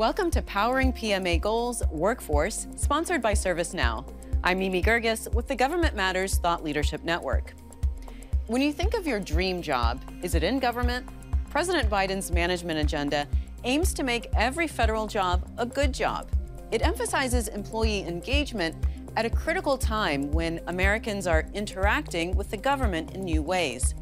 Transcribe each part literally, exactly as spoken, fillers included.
Welcome to Powering P M A Goals Workforce, sponsored by ServiceNow. I'm Mimi Gerges with the Government Matters Thought Leadership Network. When you think of your dream job, is it in government? President Biden's management agenda aims to make every federal job a good job. It emphasizes employee engagement at a critical time when Americans are interacting with the government in new ways.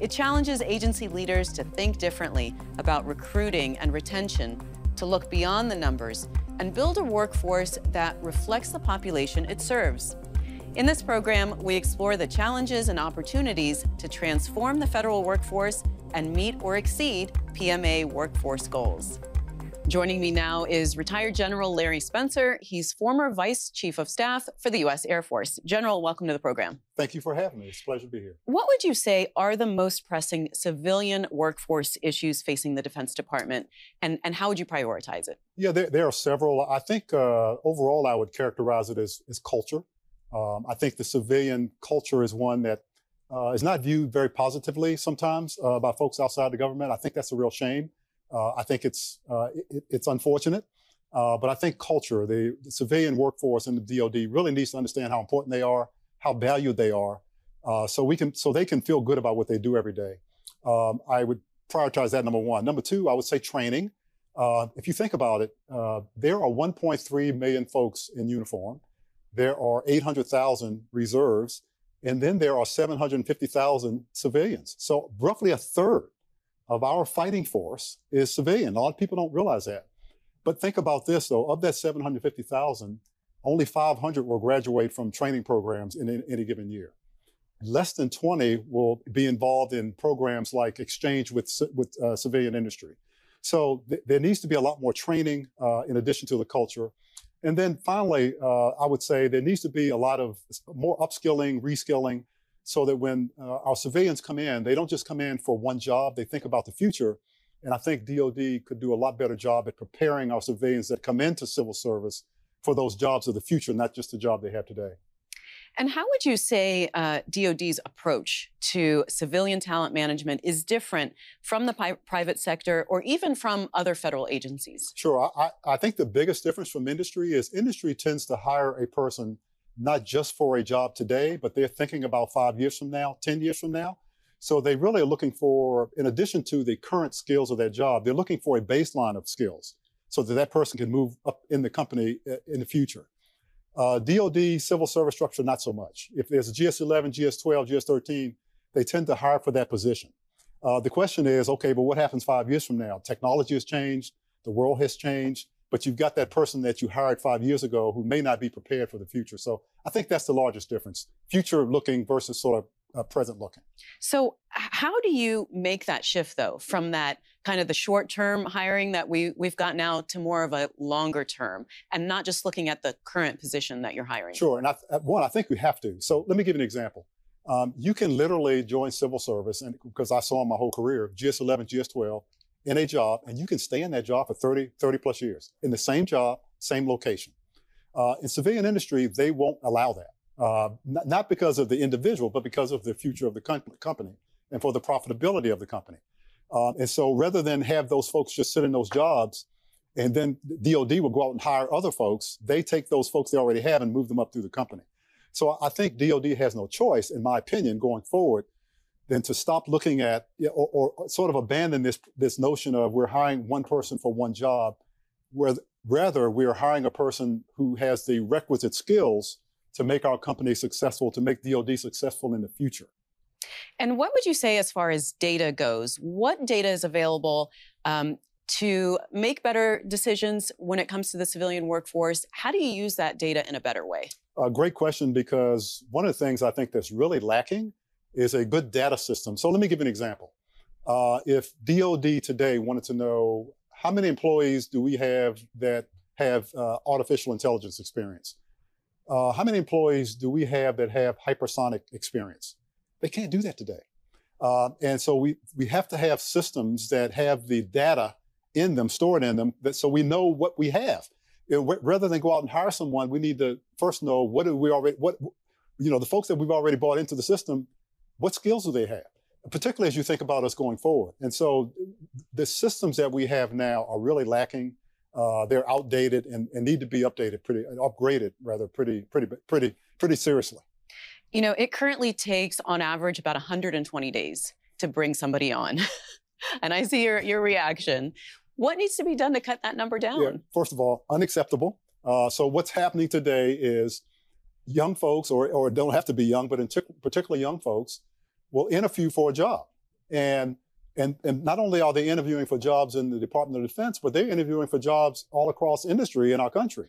It challenges agency leaders to think differently about recruiting and retention, to look beyond the numbers, and build a workforce that reflects the population it serves. In this program, we explore the challenges and opportunities to transform the federal workforce and meet or exceed P M A workforce goals. Joining me now is retired General Larry Spencer. He's former Vice Chief of Staff for the U S Air Force. General, welcome to the program. Thank you for having me. It's a pleasure to be here. What would you say are the most pressing civilian workforce issues facing the Defense Department, and, and how would you prioritize it? Yeah, there, there are several. I think uh, overall I would characterize it as, as culture. Um, I think the civilian culture is one that uh, is not viewed very positively sometimes uh, by folks outside the government. I think that's a real shame. Uh, I think it's uh, it, it's unfortunate, uh, but I think culture, the, the civilian workforce in the D O D really needs to understand how important they are, how valued they are, uh, so we can so they can feel good about what they do every day. Um, I would prioritize that, number one. Number two, I would say training. Uh, if you think about it, uh, there are one point three million folks in uniform. There are eight hundred thousand reserves, and then there are seven hundred fifty thousand civilians. So roughly a third of our fighting force is civilian. A lot of people don't realize that. But think about this, though. Of that seven hundred fifty thousand, only five hundred will graduate from training programs in, in any given year. Less than twenty will be involved in programs like exchange with, with uh, civilian industry. So th there needs to be a lot more training uh, in addition to the culture. And then finally, uh, I would say there needs to be a lot of more upskilling, reskilling, so that when uh, our civilians come in, they don't just come in for one job, they think about the future. And I think D O D could do a lot better job at preparing our civilians that come into civil service for those jobs of the future, not just the job they have today. And how would you say uh, D O D's approach to civilian talent management is different from the pi private sector or even from other federal agencies? Sure, I, I think the biggest difference from industry is industry tends to hire a person not just for a job today, but they're thinking about five years from now, ten years from now. So they really are looking for, in addition to the current skills of their job, they're looking for a baseline of skills so that that person can move up in the company in the future. Uh, D O D, civil service structure, not so much. If there's a G S eleven, G S twelve, G S thirteen, they tend to hire for that position. Uh, the question is, okay, but what happens five years from now? Technology has changed, the world has changed, but you've got that person that you hired five years ago who may not be prepared for the future. So I think that's the largest difference, future looking versus sort of uh, present looking. So how do you make that shift, though, from that kind of the short term hiring that we, we've got now to more of a longer term and not just looking at the current position that you're hiring? Sure. And I, one, I think we have to. So let me give you an example. Um, you can literally join civil service, and because I saw in my whole career, G S eleven, G S twelve, in a job, and you can stay in that job for thirty, thirty plus years, in the same job, same location. Uh, in civilian industry, they won't allow that, uh, not, not because of the individual, but because of the future of the company and for the profitability of the company. Uh, and so rather than have those folks just sit in those jobs, and then D O D will go out and hire other folks, they take those folks they already have and move them up through the company. So I think D O D has no choice, in my opinion, going forward, than to stop looking at or, or sort of abandon this, this notion of we're hiring one person for one job, where rather we're hiring a person who has the requisite skills to make our company successful, to make D O D successful in the future. And what would you say as far as data goes? What data is available um, to make better decisions when it comes to the civilian workforce? How do you use that data in a better way? A great question, because one of the things I think that's really lacking is a good data system. So let me give you an example. Uh, if D O D today wanted to know how many employees do we have that have uh, artificial intelligence experience? Uh, how many employees do we have that have hypersonic experience? They can't do that today. Uh, and so we, we have to have systems that have the data in them, stored in them, that, so we know what we have. It, rather than go out and hire someone, we need to first know what do we already, what, you know, the folks that we've already brought into the system, what skills do they have, particularly as you think about us going forward? And so the systems that we have now are really lacking. Uh, they're outdated and, and need to be updated, pretty upgraded rather, pretty, pretty, pretty, pretty seriously. You know, it currently takes on average about one hundred twenty days to bring somebody on. And I see your, your reaction. What needs to be done to cut that number down? Yeah, first of all, unacceptable. Uh, so what's happening today is young folks, or, or don't have to be young, but in particularly young folks, will interview for a job. And, and, and not only are they interviewing for jobs in the Department of Defense, but they're interviewing for jobs all across industry in our country.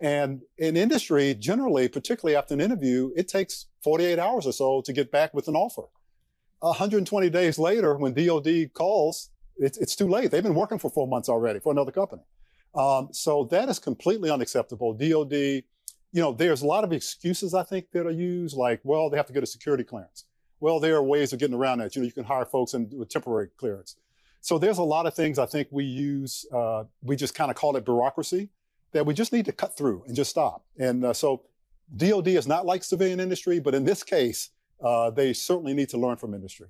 And in industry, generally, particularly after an interview, it takes forty-eight hours or so to get back with an offer. one hundred twenty days later, when D O D calls, it's, it's too late. They've been working for four months already for another company. Um, so that is completely unacceptable. D O D, you know, there's a lot of excuses, I think, that are used, like, well, they have to get a security clearance. Well, there are ways of getting around that. You know, you can hire folks in, with temporary clearance. So there's a lot of things I think we use, uh, we just kind of call it bureaucracy, that we just need to cut through and just stop. And uh, so D O D is not like civilian industry, but in this case, uh, they certainly need to learn from industry.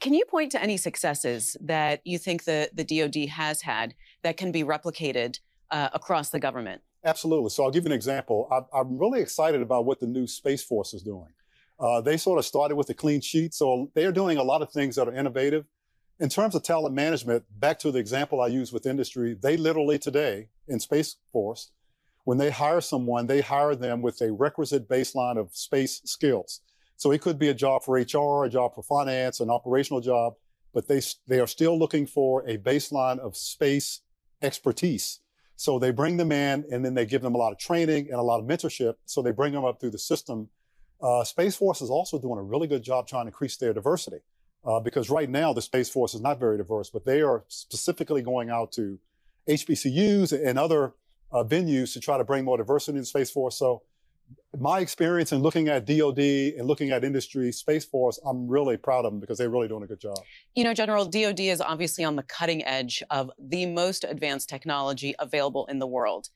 Can you point to any successes that you think the, the D O D has had that can be replicated uh, across the government? Absolutely. So I'll give you an example. I, I'm really excited about what the new Space Force is doing. Uh, they sort of started with a clean sheet, so they're doing a lot of things that are innovative. In terms of talent management, back to the example I use with industry, they literally today in Space Force, when they hire someone, they hire them with a requisite baseline of space skills. So it could be a job for H R, a job for finance, an operational job, but they, they are still looking for a baseline of space expertise. So they bring them in and then they give them a lot of training and a lot of mentorship. So they bring them up through the system. Uh, Space Force is also doing a really good job trying to increase their diversity. Uh, because right now the Space Force is not very diverse, but they are specifically going out to H B C Us and other uh, venues to try to bring more diversity in the Space Force. So my experience in looking at D O D and looking at industry, Space Force, I'm really proud of them because they're really doing a good job. You know, General, D O D is obviously on the cutting edge of the most advanced technology available in the world.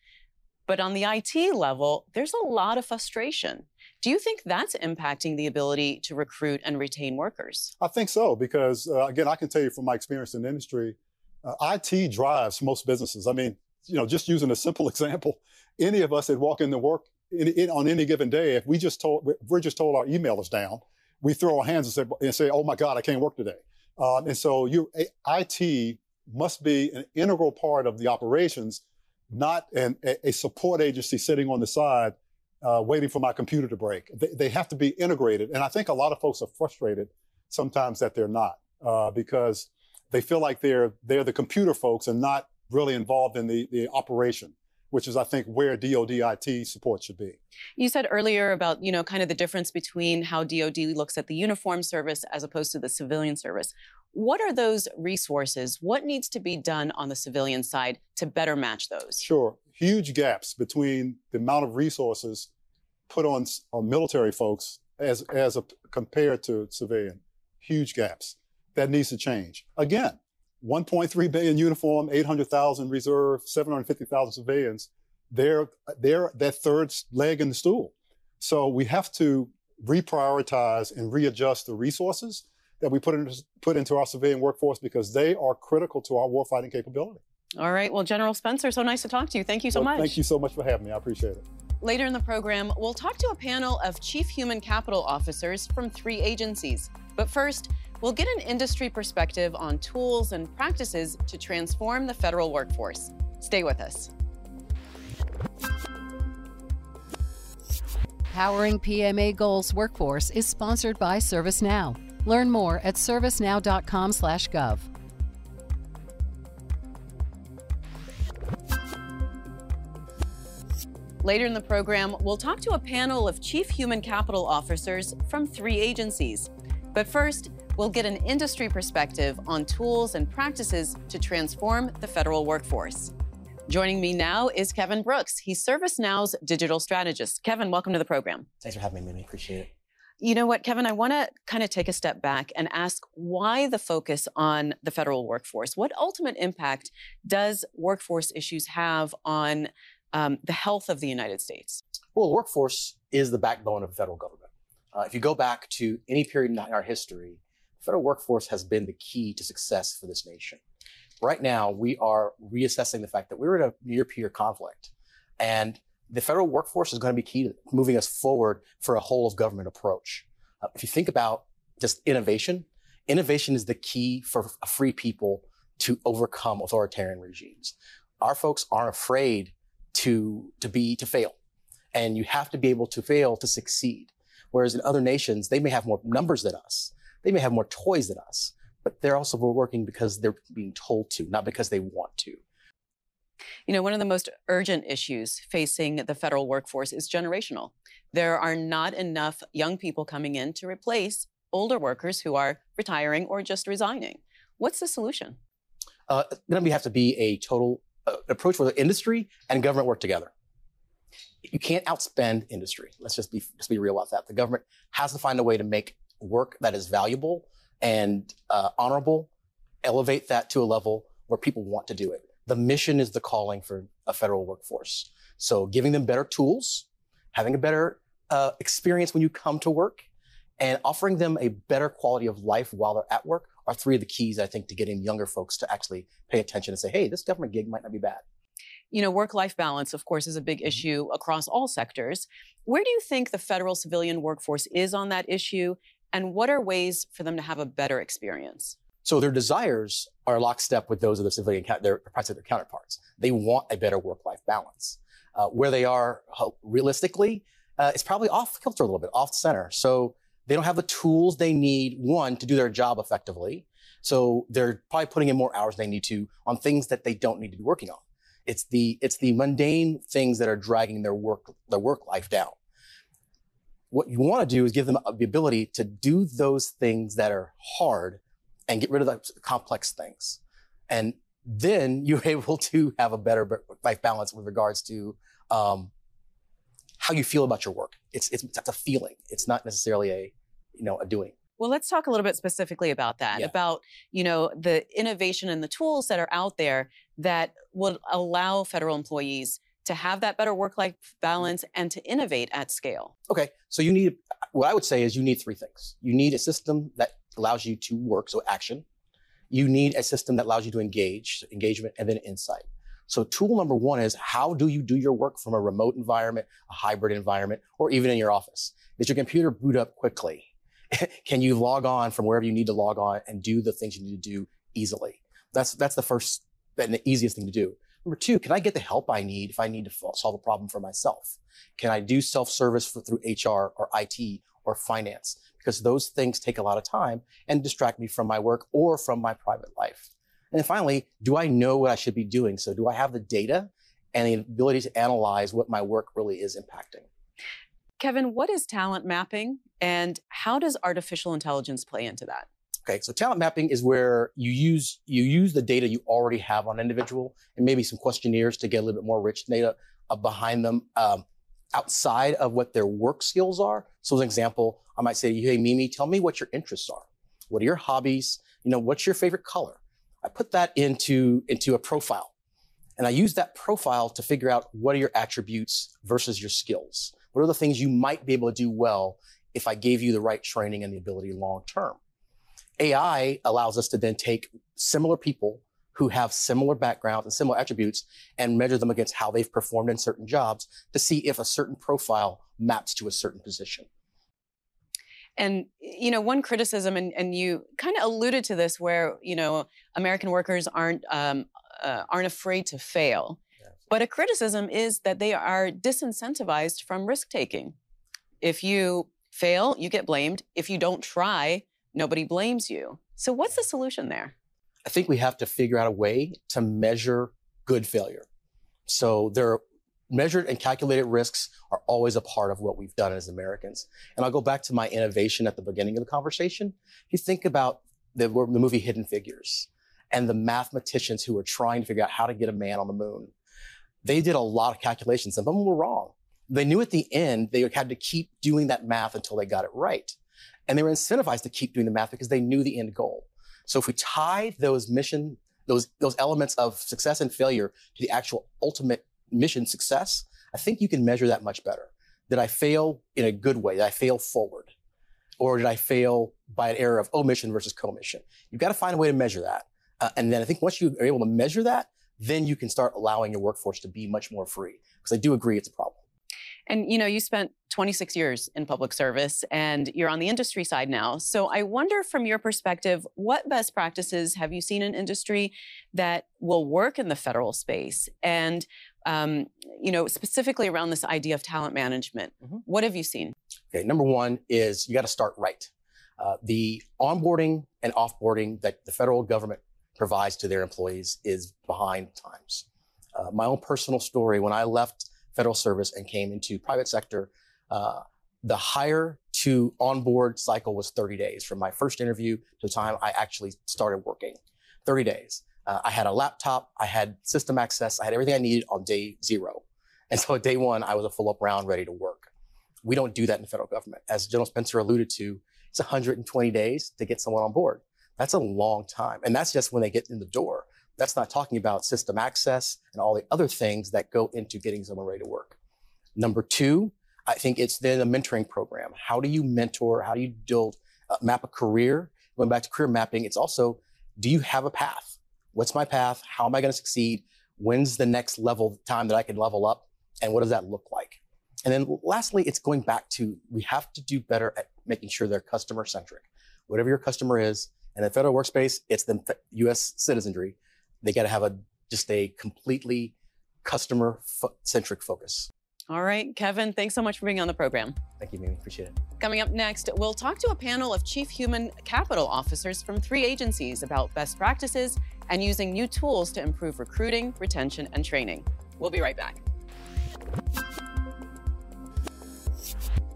But on the I T level, there's a lot of frustration. Do you think that's impacting the ability to recruit and retain workers? I think so, because uh, again, I can tell you from my experience in the industry, uh, I T drives most businesses. I mean, you know, just using a simple example, any of us that walk into work in, in, on any given day, if we just told, we're just told our email is down, we throw our hands and say, and say oh my God, I can't work today. Um, and so you, I T must be an integral part of the operations, not an, a, a support agency sitting on the side Uh, waiting for my computer to break. They, they have to be integrated. And I think a lot of folks are frustrated sometimes that they're not uh, because they feel like they're, they're the computer folks and not really involved in the, the operation, which is, I think, where D O D I T support should be. You said earlier about, you know, kind of the difference between how D O D looks at the uniform service as opposed to the civilian service. What are those resources? What needs to be done on the civilian side to better match those? Sure. Huge gaps between the amount of resources put on, on military folks as, as a, compared to civilian. Huge gaps. That needs to change. Again, one point three billion uniform, eight hundred thousand reserve, seven hundred fifty thousand civilians. They're, they're that third leg in the stool. So we have to reprioritize and readjust the resources that we put into, put into our civilian workforce because they are critical to our warfighting capability. All right. Well, General Spencer, so nice to talk to you. Thank you so well, much. Thank you so much for having me. I appreciate it. Later in the program, we'll talk to a panel of Chief Human Capital Officers from three agencies. But first, we'll get an industry perspective on tools and practices to transform the federal workforce. Stay with us. Powering P M A Goals Workforce is sponsored by ServiceNow. Learn more at servicenow dot com slash gov. Later in the program, we'll talk to a panel of Chief Human Capital Officers from three agencies. But first, we'll get an industry perspective on tools and practices to transform the federal workforce. Joining me now is Kevin Brooks. He's ServiceNow's digital strategist. Kevin, welcome to the program. Thanks for having me, Mimi. Appreciate it. You know what, Kevin, I want to kind of take a step back and ask why the focus on the federal workforce? What ultimate impact does workforce issues have on um, the health of the United States? Well, the workforce is the backbone of the federal government. Uh, if you go back to any period in our history, the federal workforce has been the key to success for this nation. right now we are reassessing the fact that we're in a near-peer conflict, and the federal workforce is going to be key to moving us forward for a whole of government approach. Uh, if you think about just innovation, innovation is the key for free people to overcome authoritarian regimes. Our folks aren't afraid to, to be, to fail. And you have to be able to fail to succeed. Whereas in other nations, they may have more numbers than us. They may have more toys than us, but they're also working because they're being told to, not because they want to. You know, one of the most urgent issues facing the federal workforce is generational. There are not enough young people coming in to replace older workers who are retiring or just resigning. What's the solution? Uh, then we have to be a total uh, approach where the industry and government work together. You can't outspend industry. Let's just be, just be real about that. The government has to find a way to make work that is valuable and uh, honorable, elevate that to a level where people want to do it. The mission is the calling for a federal workforce. So giving them better tools, having a better uh, experience when you come to work, and offering them a better quality of life while they're at work are three of the keys, I think, to getting younger folks to actually pay attention and say, hey, this government gig might not be bad. You know, work-life balance, of course, is a big issue across all sectors. Where do you think the federal civilian workforce is on that issue, and what are ways for them to have a better experience? So their desires are lockstep with those of the civilian, their, their counterparts. They want a better work-life balance. Uh, where they are realistically, uh, it's probably off-kilter a little bit, off-center. So they don't have the tools they need, one, to do their job effectively. So they're probably putting in more hours than they need to on things that they don't need to be working on. It's the, it's the mundane things that are dragging their work, their work life down. What you want to do is give them the ability to do those things that are hard and get rid of the complex things. And then you're able to have a better life balance with regards to um, how you feel about your work. It's, it's, it's a feeling. It's not necessarily a, you know, a doing. Well, let's talk a little bit specifically about that, yeah. about, you know, the innovation and the tools that are out there that will allow federal employees to have that better work-life balance and to innovate at scale. Okay, so you need, what I would say is you need three things. You need a system that allows you to work, so action. You need a system that allows you to engage, engagement, and then insight. So tool number one is, how do you do your work from a remote environment, a hybrid environment, or even in your office? Does your computer boot up quickly? Can you log on from wherever you need to log on and do the things you need to do easily? That's, that's the first and the easiest thing to do. Number two, can I get the help I need if I need to solve a problem for myself? Can I do self-service for, through H R or I T or finance? Because those things take a lot of time and distract me from my work or from my private life. And then finally, do I know what I should be doing? So do I have the data and the ability to analyze what my work really is impacting? Kevin, what is talent mapping and how does artificial intelligence play into that? Okay, so talent mapping is where you use, you use the data you already have on an individual and maybe some questionnaires to get a little bit more rich data uh, behind them um, outside of what their work skills are. So as an example, I might say, hey, Mimi, tell me what your interests are. What are your hobbies? You know, what's your favorite color? I put that into, into a profile and I use that profile to figure out what are your attributes versus your skills. What are the things you might be able to do well if I gave you the right training and the ability long term? A I allows us to then take similar people who have similar backgrounds and similar attributes and measure them against how they've performed in certain jobs to see if a certain profile maps to a certain position. And, you know, one criticism, and, and you kind of alluded to this, where, you know, American workers aren't, um, uh, aren't afraid to fail. But a criticism is that they are disincentivized from risk-taking. If you fail, you get blamed. If you don't try, nobody blames you. So what's the solution there? I think we have to figure out a way to measure good failure. So there are measured and calculated risks are always a part of what we've done as Americans. And I'll go back to my innovation at the beginning of the conversation. If you think about the, the movie Hidden Figures and the mathematicians who were trying to figure out how to get a man on the moon. They did a lot of calculations. Some of them were wrong. They knew at the end they had to keep doing that math until they got it right. And they were incentivized to keep doing the math because they knew the end goal. So if we tied those mission, those, those elements of success and failure to the actual ultimate mission success, I think you can measure that much better. Did I fail in a good way? Did I fail forward? Or did I fail by an error of omission versus commission? You've got to find a way to measure that. Uh, and then I think once you are able to measure that, then you can start allowing your workforce to be much more free. Because I do agree it's a problem. And, you know, you spent twenty-six years in public service and you're on the industry side now. So I wonder from your perspective, what best practices have you seen in industry that will work in the federal space? And, um, you know, specifically around this idea of talent management, mm-hmm. what have you seen? Okay, number one is you got to start right. Uh, the onboarding and offboarding that the federal government provides to their employees is behind times. Uh, my own personal story, when I left federal service and came into private sector, uh, the hire to onboard cycle was thirty days from my first interview to the time I actually started working, thirty days. Uh, I had a laptop, I had system access, I had everything I needed on day zero. And so at day one, I was a full up round ready to work. We don't do that in the federal government. As General Spencer alluded to, it's one hundred twenty days to get someone on board. That's a long time. And that's just when they get in the door. That's not talking about system access and all the other things that go into getting someone ready to work. Number two, I think it's then a mentoring program. How do you mentor? How do you build, uh, map a career? Going back to career mapping, it's also, do you have a path? What's my path? How am I going to succeed? When's the next level time that I can level up? And what does that look like? And then lastly, it's going back to, we have to do better at making sure they're customer centric. Whatever your customer is, in the federal workspace, it's the U S citizenry. They got to have a just a completely customer-centric focus. All right, Kevin, thanks so much for being on the program. Thank you, Mimi. Appreciate it. Coming up next, we'll talk to a panel of chief human capital officers from three agencies about best practices and using new tools to improve recruiting, retention, and training. We'll be right back.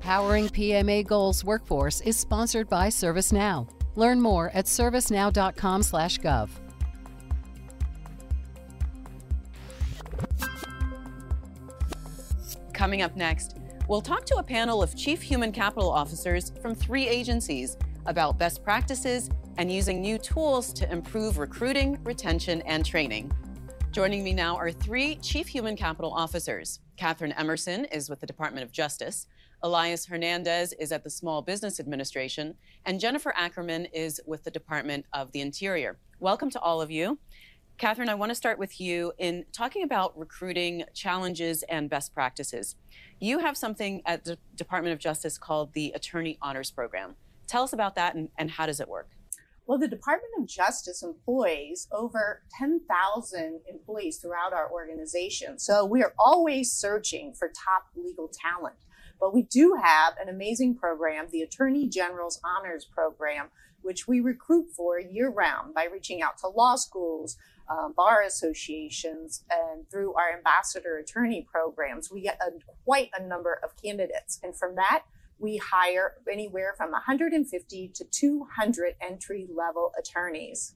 Powering P M A Goals Workforce is sponsored by ServiceNow. Learn more at servicenow dot com slash gov. Coming up next, we'll talk to a panel of chief human capital officers from three agencies about best practices and using new tools to improve recruiting, retention, and training. Joining me now are three chief human capital officers. Catherine Emerson is with the Department of Justice, Elias Hernandez is at the Small Business Administration, and Jennifer Ackerman is with the Department of the Interior. Welcome to all of you. Catherine, I want to start with you in talking about recruiting challenges and best practices. You have something at the Department of Justice called the Attorney Honors Program. Tell us about that and, and how does it work? Well, the Department of Justice employs over ten thousand employees throughout our organization. So we are always searching for top legal talent. But we do have an amazing program, the Attorney General's Honors Program, which we recruit for year-round by reaching out to law schools, uh, bar associations, and through our ambassador attorney programs. We get a, quite a number of candidates. And from that, we hire anywhere from one hundred fifty to two hundred entry-level attorneys.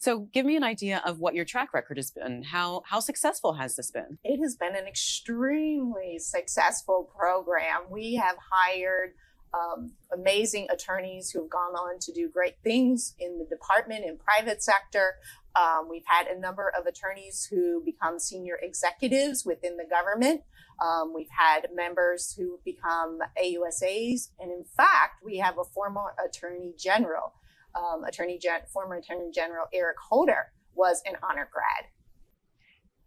So give me an idea of what your track record has been. How, how successful has this been? It has been an extremely successful program. We have hired um, amazing attorneys who have gone on to do great things in the department and private sector. Um, we've had a number of attorneys who become senior executives within the government. Um, we've had members who become A U S As. And in fact, we have a former attorney general. Um, Attorney Gen- former Attorney General Eric Holder was an honor grad.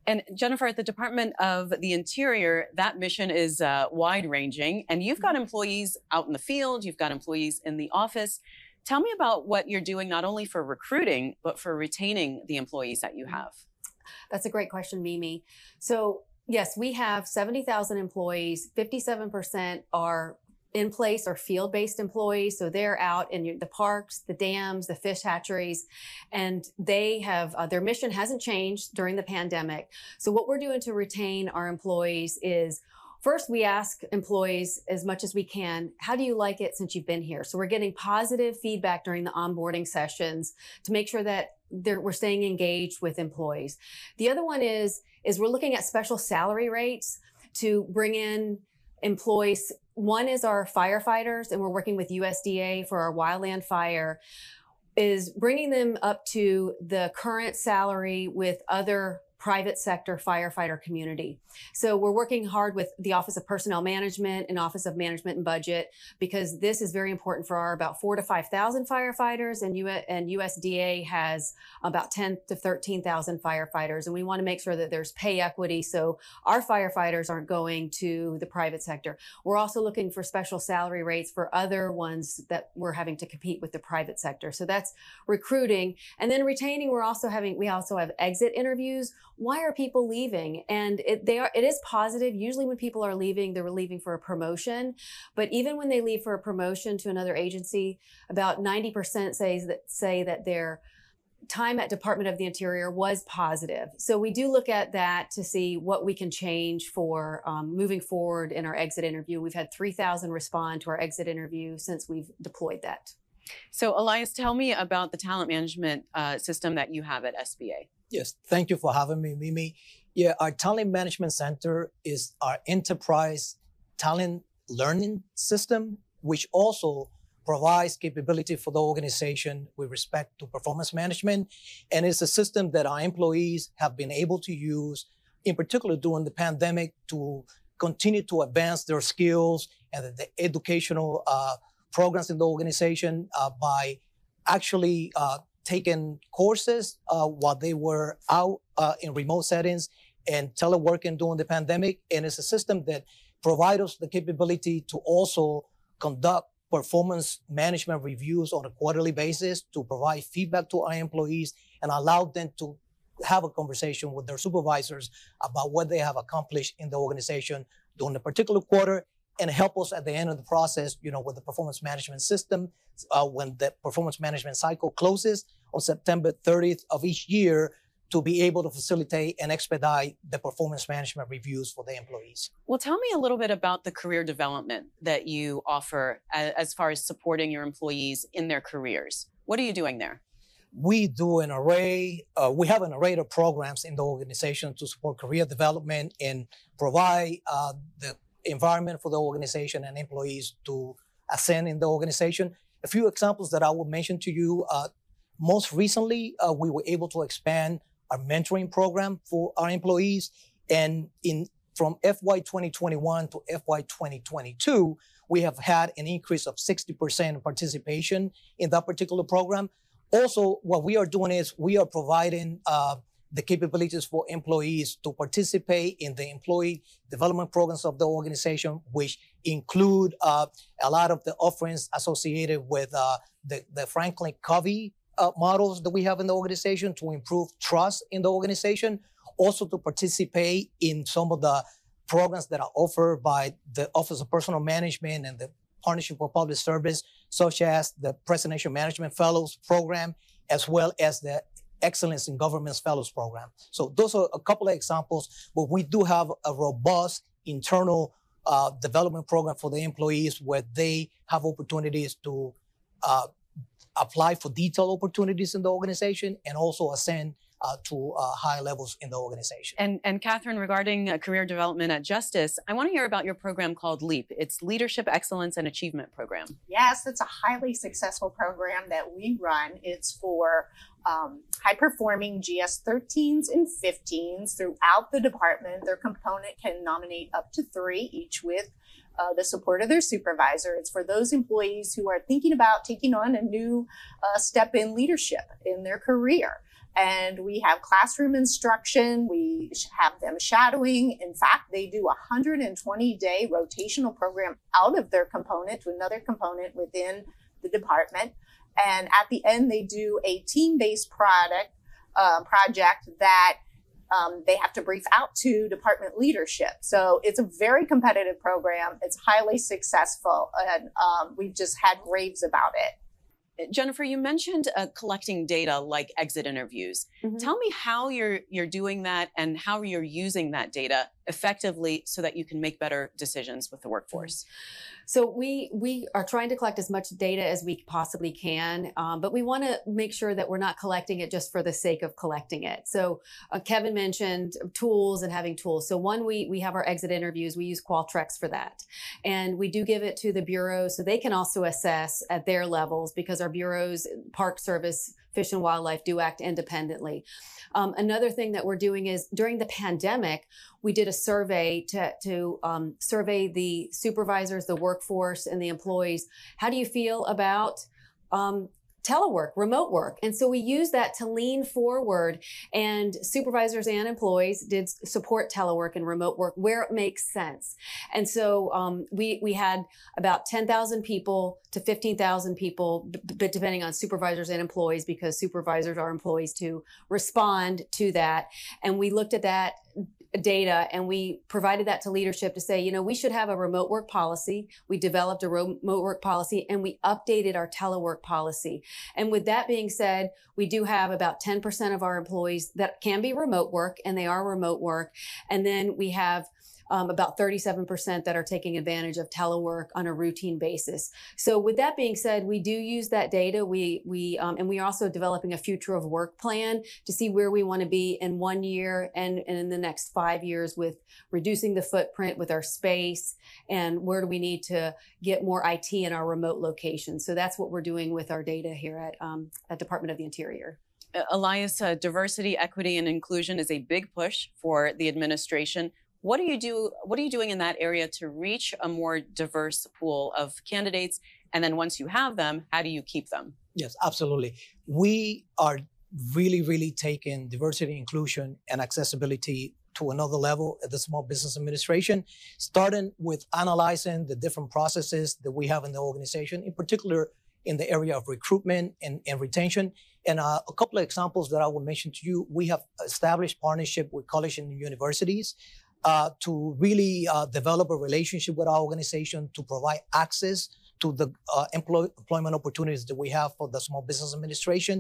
And Jennifer, at the Department of the Interior, that mission is uh, wide-ranging, and you've got employees out in the field, you've got employees in the office. Tell me about what you're doing not only for recruiting, but for retaining the employees that you have. That's a great question, Mimi. So yes, we have seventy thousand employees, fifty-seven percent are in place or field-based employees. So they're out in the parks, the dams, the fish hatcheries, and they have, uh, their mission hasn't changed during the pandemic. So what we're doing to retain our employees is, first, we ask employees as much as we can, how do you like it since you've been here? So we're getting positive feedback during the onboarding sessions to make sure that we're staying engaged with employees. The other one is, is we're looking at special salary rates to bring in employees. One is our firefighters, and we're working with U S D A for our wildland fire, is bringing them up to the current salary with other private sector firefighter community. So we're working hard with the Office of Personnel Management and Office of Management and Budget, because this is very important for our about four to five thousand firefighters, and U S D A has about ten to thirteen thousand firefighters. And we want to make sure that there's pay equity, so our firefighters aren't going to the private sector. We're also looking for special salary rates for other ones that we're having to compete with the private sector. So that's recruiting. And then retaining, we're also having, we also have exit interviews. Why are people leaving? And it, they are, it is positive. Usually when people are leaving, they're leaving for a promotion. But even when they leave for a promotion to another agency, about ninety percent says that, say that they're time at Department of the Interior was positive. So we do look at that to see what we can change for um, moving forward in our exit interview. We've had three thousand respond to our exit interview since we've deployed that. So Elias, tell me about the talent management uh, system that you have at S B A. Yes, thank you for having me, Mimi. Yeah, our Talent Management Center is our enterprise talent learning system, which also provides capability for the organization with respect to performance management. And it's a system that our employees have been able to use, in particular during the pandemic, to continue to advance their skills and the educational uh, programs in the organization uh, by actually uh, taking courses uh, while they were out uh, in remote settings and teleworking during the pandemic. And it's a system that provides us the capability to also conduct performance management reviews on a quarterly basis to provide feedback to our employees and allow them to have a conversation with their supervisors about what they have accomplished in the organization during a particular quarter, and help us at the end of the process, you know, with the performance management system. Uh, when the performance management cycle closes on September thirtieth of each year, to be able to facilitate and expedite the performance management reviews for the employees. Well, tell me a little bit about the career development that you offer as far as supporting your employees in their careers. What are you doing there? We do an array, uh, we have an array of programs in the organization to support career development and provide uh, the environment for the organization and employees to ascend in the organization. A few examples that I will mention to you, uh, most recently, uh, we were able to expand our mentoring program for our employees. And in from F Y twenty twenty-one to F Y twenty twenty-two, we have had an increase of sixty percent participation in that particular program. Also, what we are doing is we are providing uh, the capabilities for employees to participate in the employee development programs of the organization, which include uh, a lot of the offerings associated with uh, the, the Franklin Covey Uh, models that we have in the organization to improve trust in the organization, also to participate in some of the programs that are offered by the Office of Personnel Management and the Partnership for Public Service, such as the Presidential Management Fellows Program, as well as the Excellence in Government Fellows Program. So those are a couple of examples, but we do have a robust internal uh, development program for the employees where they have opportunities to uh, apply for detailed opportunities in the organization and also ascend uh, to uh, high levels in the organization. And, and Catherine, regarding uh, career development at Justice, I want to hear about your program called LEAP. It's Leadership Excellence and Achievement Program. Yes, it's a highly successful program that we run. It's for um, high-performing G S thirteens and fifteens throughout the department. Their component can nominate up to three, each with Uh, the support of their supervisor. It's for those employees who are thinking about taking on a new uh, step in leadership in their career. And we have classroom instruction. We have them shadowing. In fact, they do a one hundred twenty day rotational program out of their component to another component within the department. And at the end, they do a team-based product uh, project that Um, they have to brief out to department leadership. So it's a very competitive program. It's highly successful, and um, we've just had raves about it. Jennifer, you mentioned uh, collecting data like exit interviews. Mm-hmm. Tell me how you're, you're doing that and how you're using that data effectively so that you can make better decisions with the workforce. So we we are trying to collect as much data as we possibly can, um, but we want to make sure that we're not collecting it just for the sake of collecting it. So uh, Kevin mentioned tools and having tools. So one, we, we have our exit interviews. We use Qualtrics for that. And we do give it to the bureau so they can also assess at their levels, because our bureaus, Park Service, Fish and Wildlife do act independently. Um, another thing that we're doing is during the pandemic, we did a survey to, to um, survey the supervisors, the workforce, and the employees. How do you feel about um, telework, remote work? And so we use that to lean forward, and supervisors and employees did support telework and remote work where it makes sense. And so um, we, we had about ten thousand people to fifteen thousand people, but depending on supervisors and employees, because supervisors are employees too, respond to that. And we looked at that data and we provided that to leadership to say, you know, we should have a remote work policy. We developed a remote work policy and we updated our telework policy. And with that being said, we do have about ten percent of our employees that can be remote work, and they are remote work. And then we have Um, about thirty-seven percent that are taking advantage of telework on a routine basis. So with that being said, we do use that data. We, we, um, and we are also developing a future of work plan to see where we want to be in one year and, and in the next five years with reducing the footprint with our space, and where do we need to get more I T in our remote locations. So that's what we're doing with our data here at, um, at Department of the Interior. Elias, uh, diversity, equity, and inclusion is a big push for the administration. What do you do? What are you doing in that area to reach a more diverse pool of candidates? And then once you have them, how do you keep them? Yes, absolutely. We are really, really taking diversity, inclusion, and accessibility to another level at the Small Business Administration, starting with analyzing the different processes that we have in the organization, in particular in the area of recruitment and, and retention. And uh, a couple of examples that I will mention to you, we have established partnership with colleges and universities Uh, to really uh, develop a relationship with our organization to provide access to the uh, employ employment opportunities that we have for the Small Business Administration.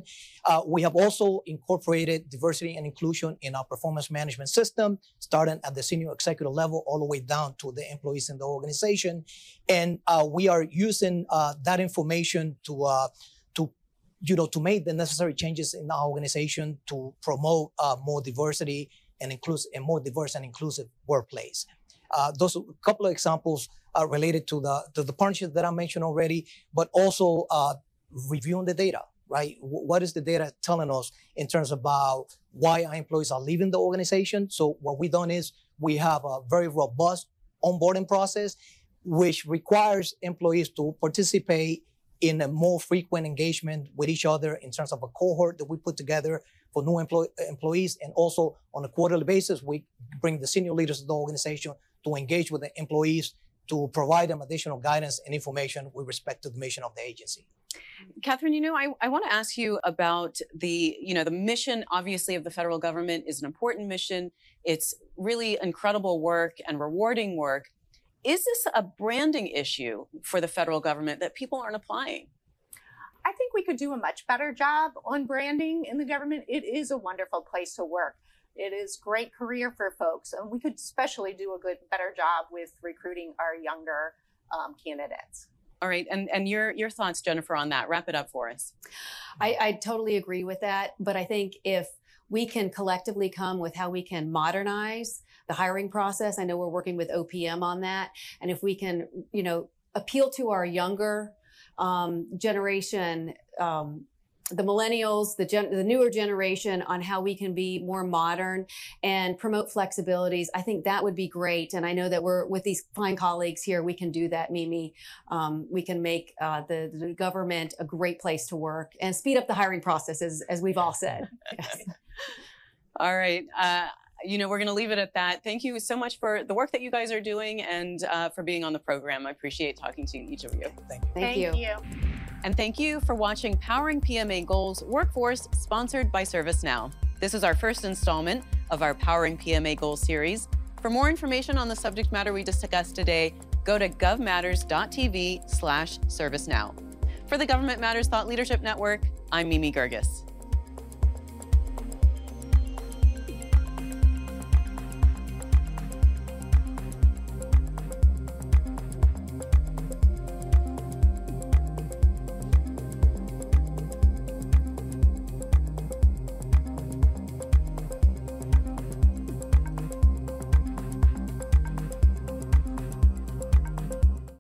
Uh, we have also incorporated diversity and inclusion in our performance management system, starting at the senior executive level all the way down to the employees in the organization. And uh, we are using uh, that information to uh, you know, to make the necessary changes in our organization to promote uh, more diversity and inclusive, and more diverse and inclusive workplace. Uh, those are a couple of examples uh, related to the to the partnerships that I mentioned already, but also uh, reviewing the data. Right, w what is the data telling us in terms about why our employees are leaving the organization? So what we've done is we have a very robust onboarding process, which requires employees to participate in a more frequent engagement with each other in terms of a cohort that we put together for new employ employees. And also on a quarterly basis, we bring the senior leaders of the organization to engage with the employees to provide them additional guidance and information with respect to the mission of the agency. Catherine, you know, I, I want to ask you about the, you know, the mission, obviously, of the federal government is an important mission. It's really incredible work and rewarding work. Is this a branding issue for the federal government that people aren't applying? I think we could do a much better job on branding in the government. It is a wonderful place to work. It is great career for folks. And we could especially do a good, better job with recruiting our younger um, candidates. All right. And, and your, your thoughts, Jennifer, on that. Wrap it up for us. I, I totally agree with that. But I think if we can collectively come with how we can modernize the hiring process, I know we're working with O P M on that. And if we can, you know, appeal to our younger um, generation, um, the millennials, the, gen the newer generation, on how we can be more modern and promote flexibilities, I think that would be great. And I know that we're with these fine colleagues here, we can do that, Mimi. Um, we can make uh, the, the government a great place to work and speed up the hiring processes, as we've all said. Yes. All right. Uh, you know, we're going to leave it at that. Thank you so much for the work that you guys are doing and uh, for being on the program. I appreciate talking to each of you. Thank you. Thank you. Thank you. And thank you for watching Powering P M A Goals Workforce, sponsored by ServiceNow. This is our first installment of our Powering P M A Goals series. For more information on the subject matter we discussed today, go to govmatters dot t v slash ServiceNow. For the Government Matters Thought Leadership Network, I'm Mimi Gerges.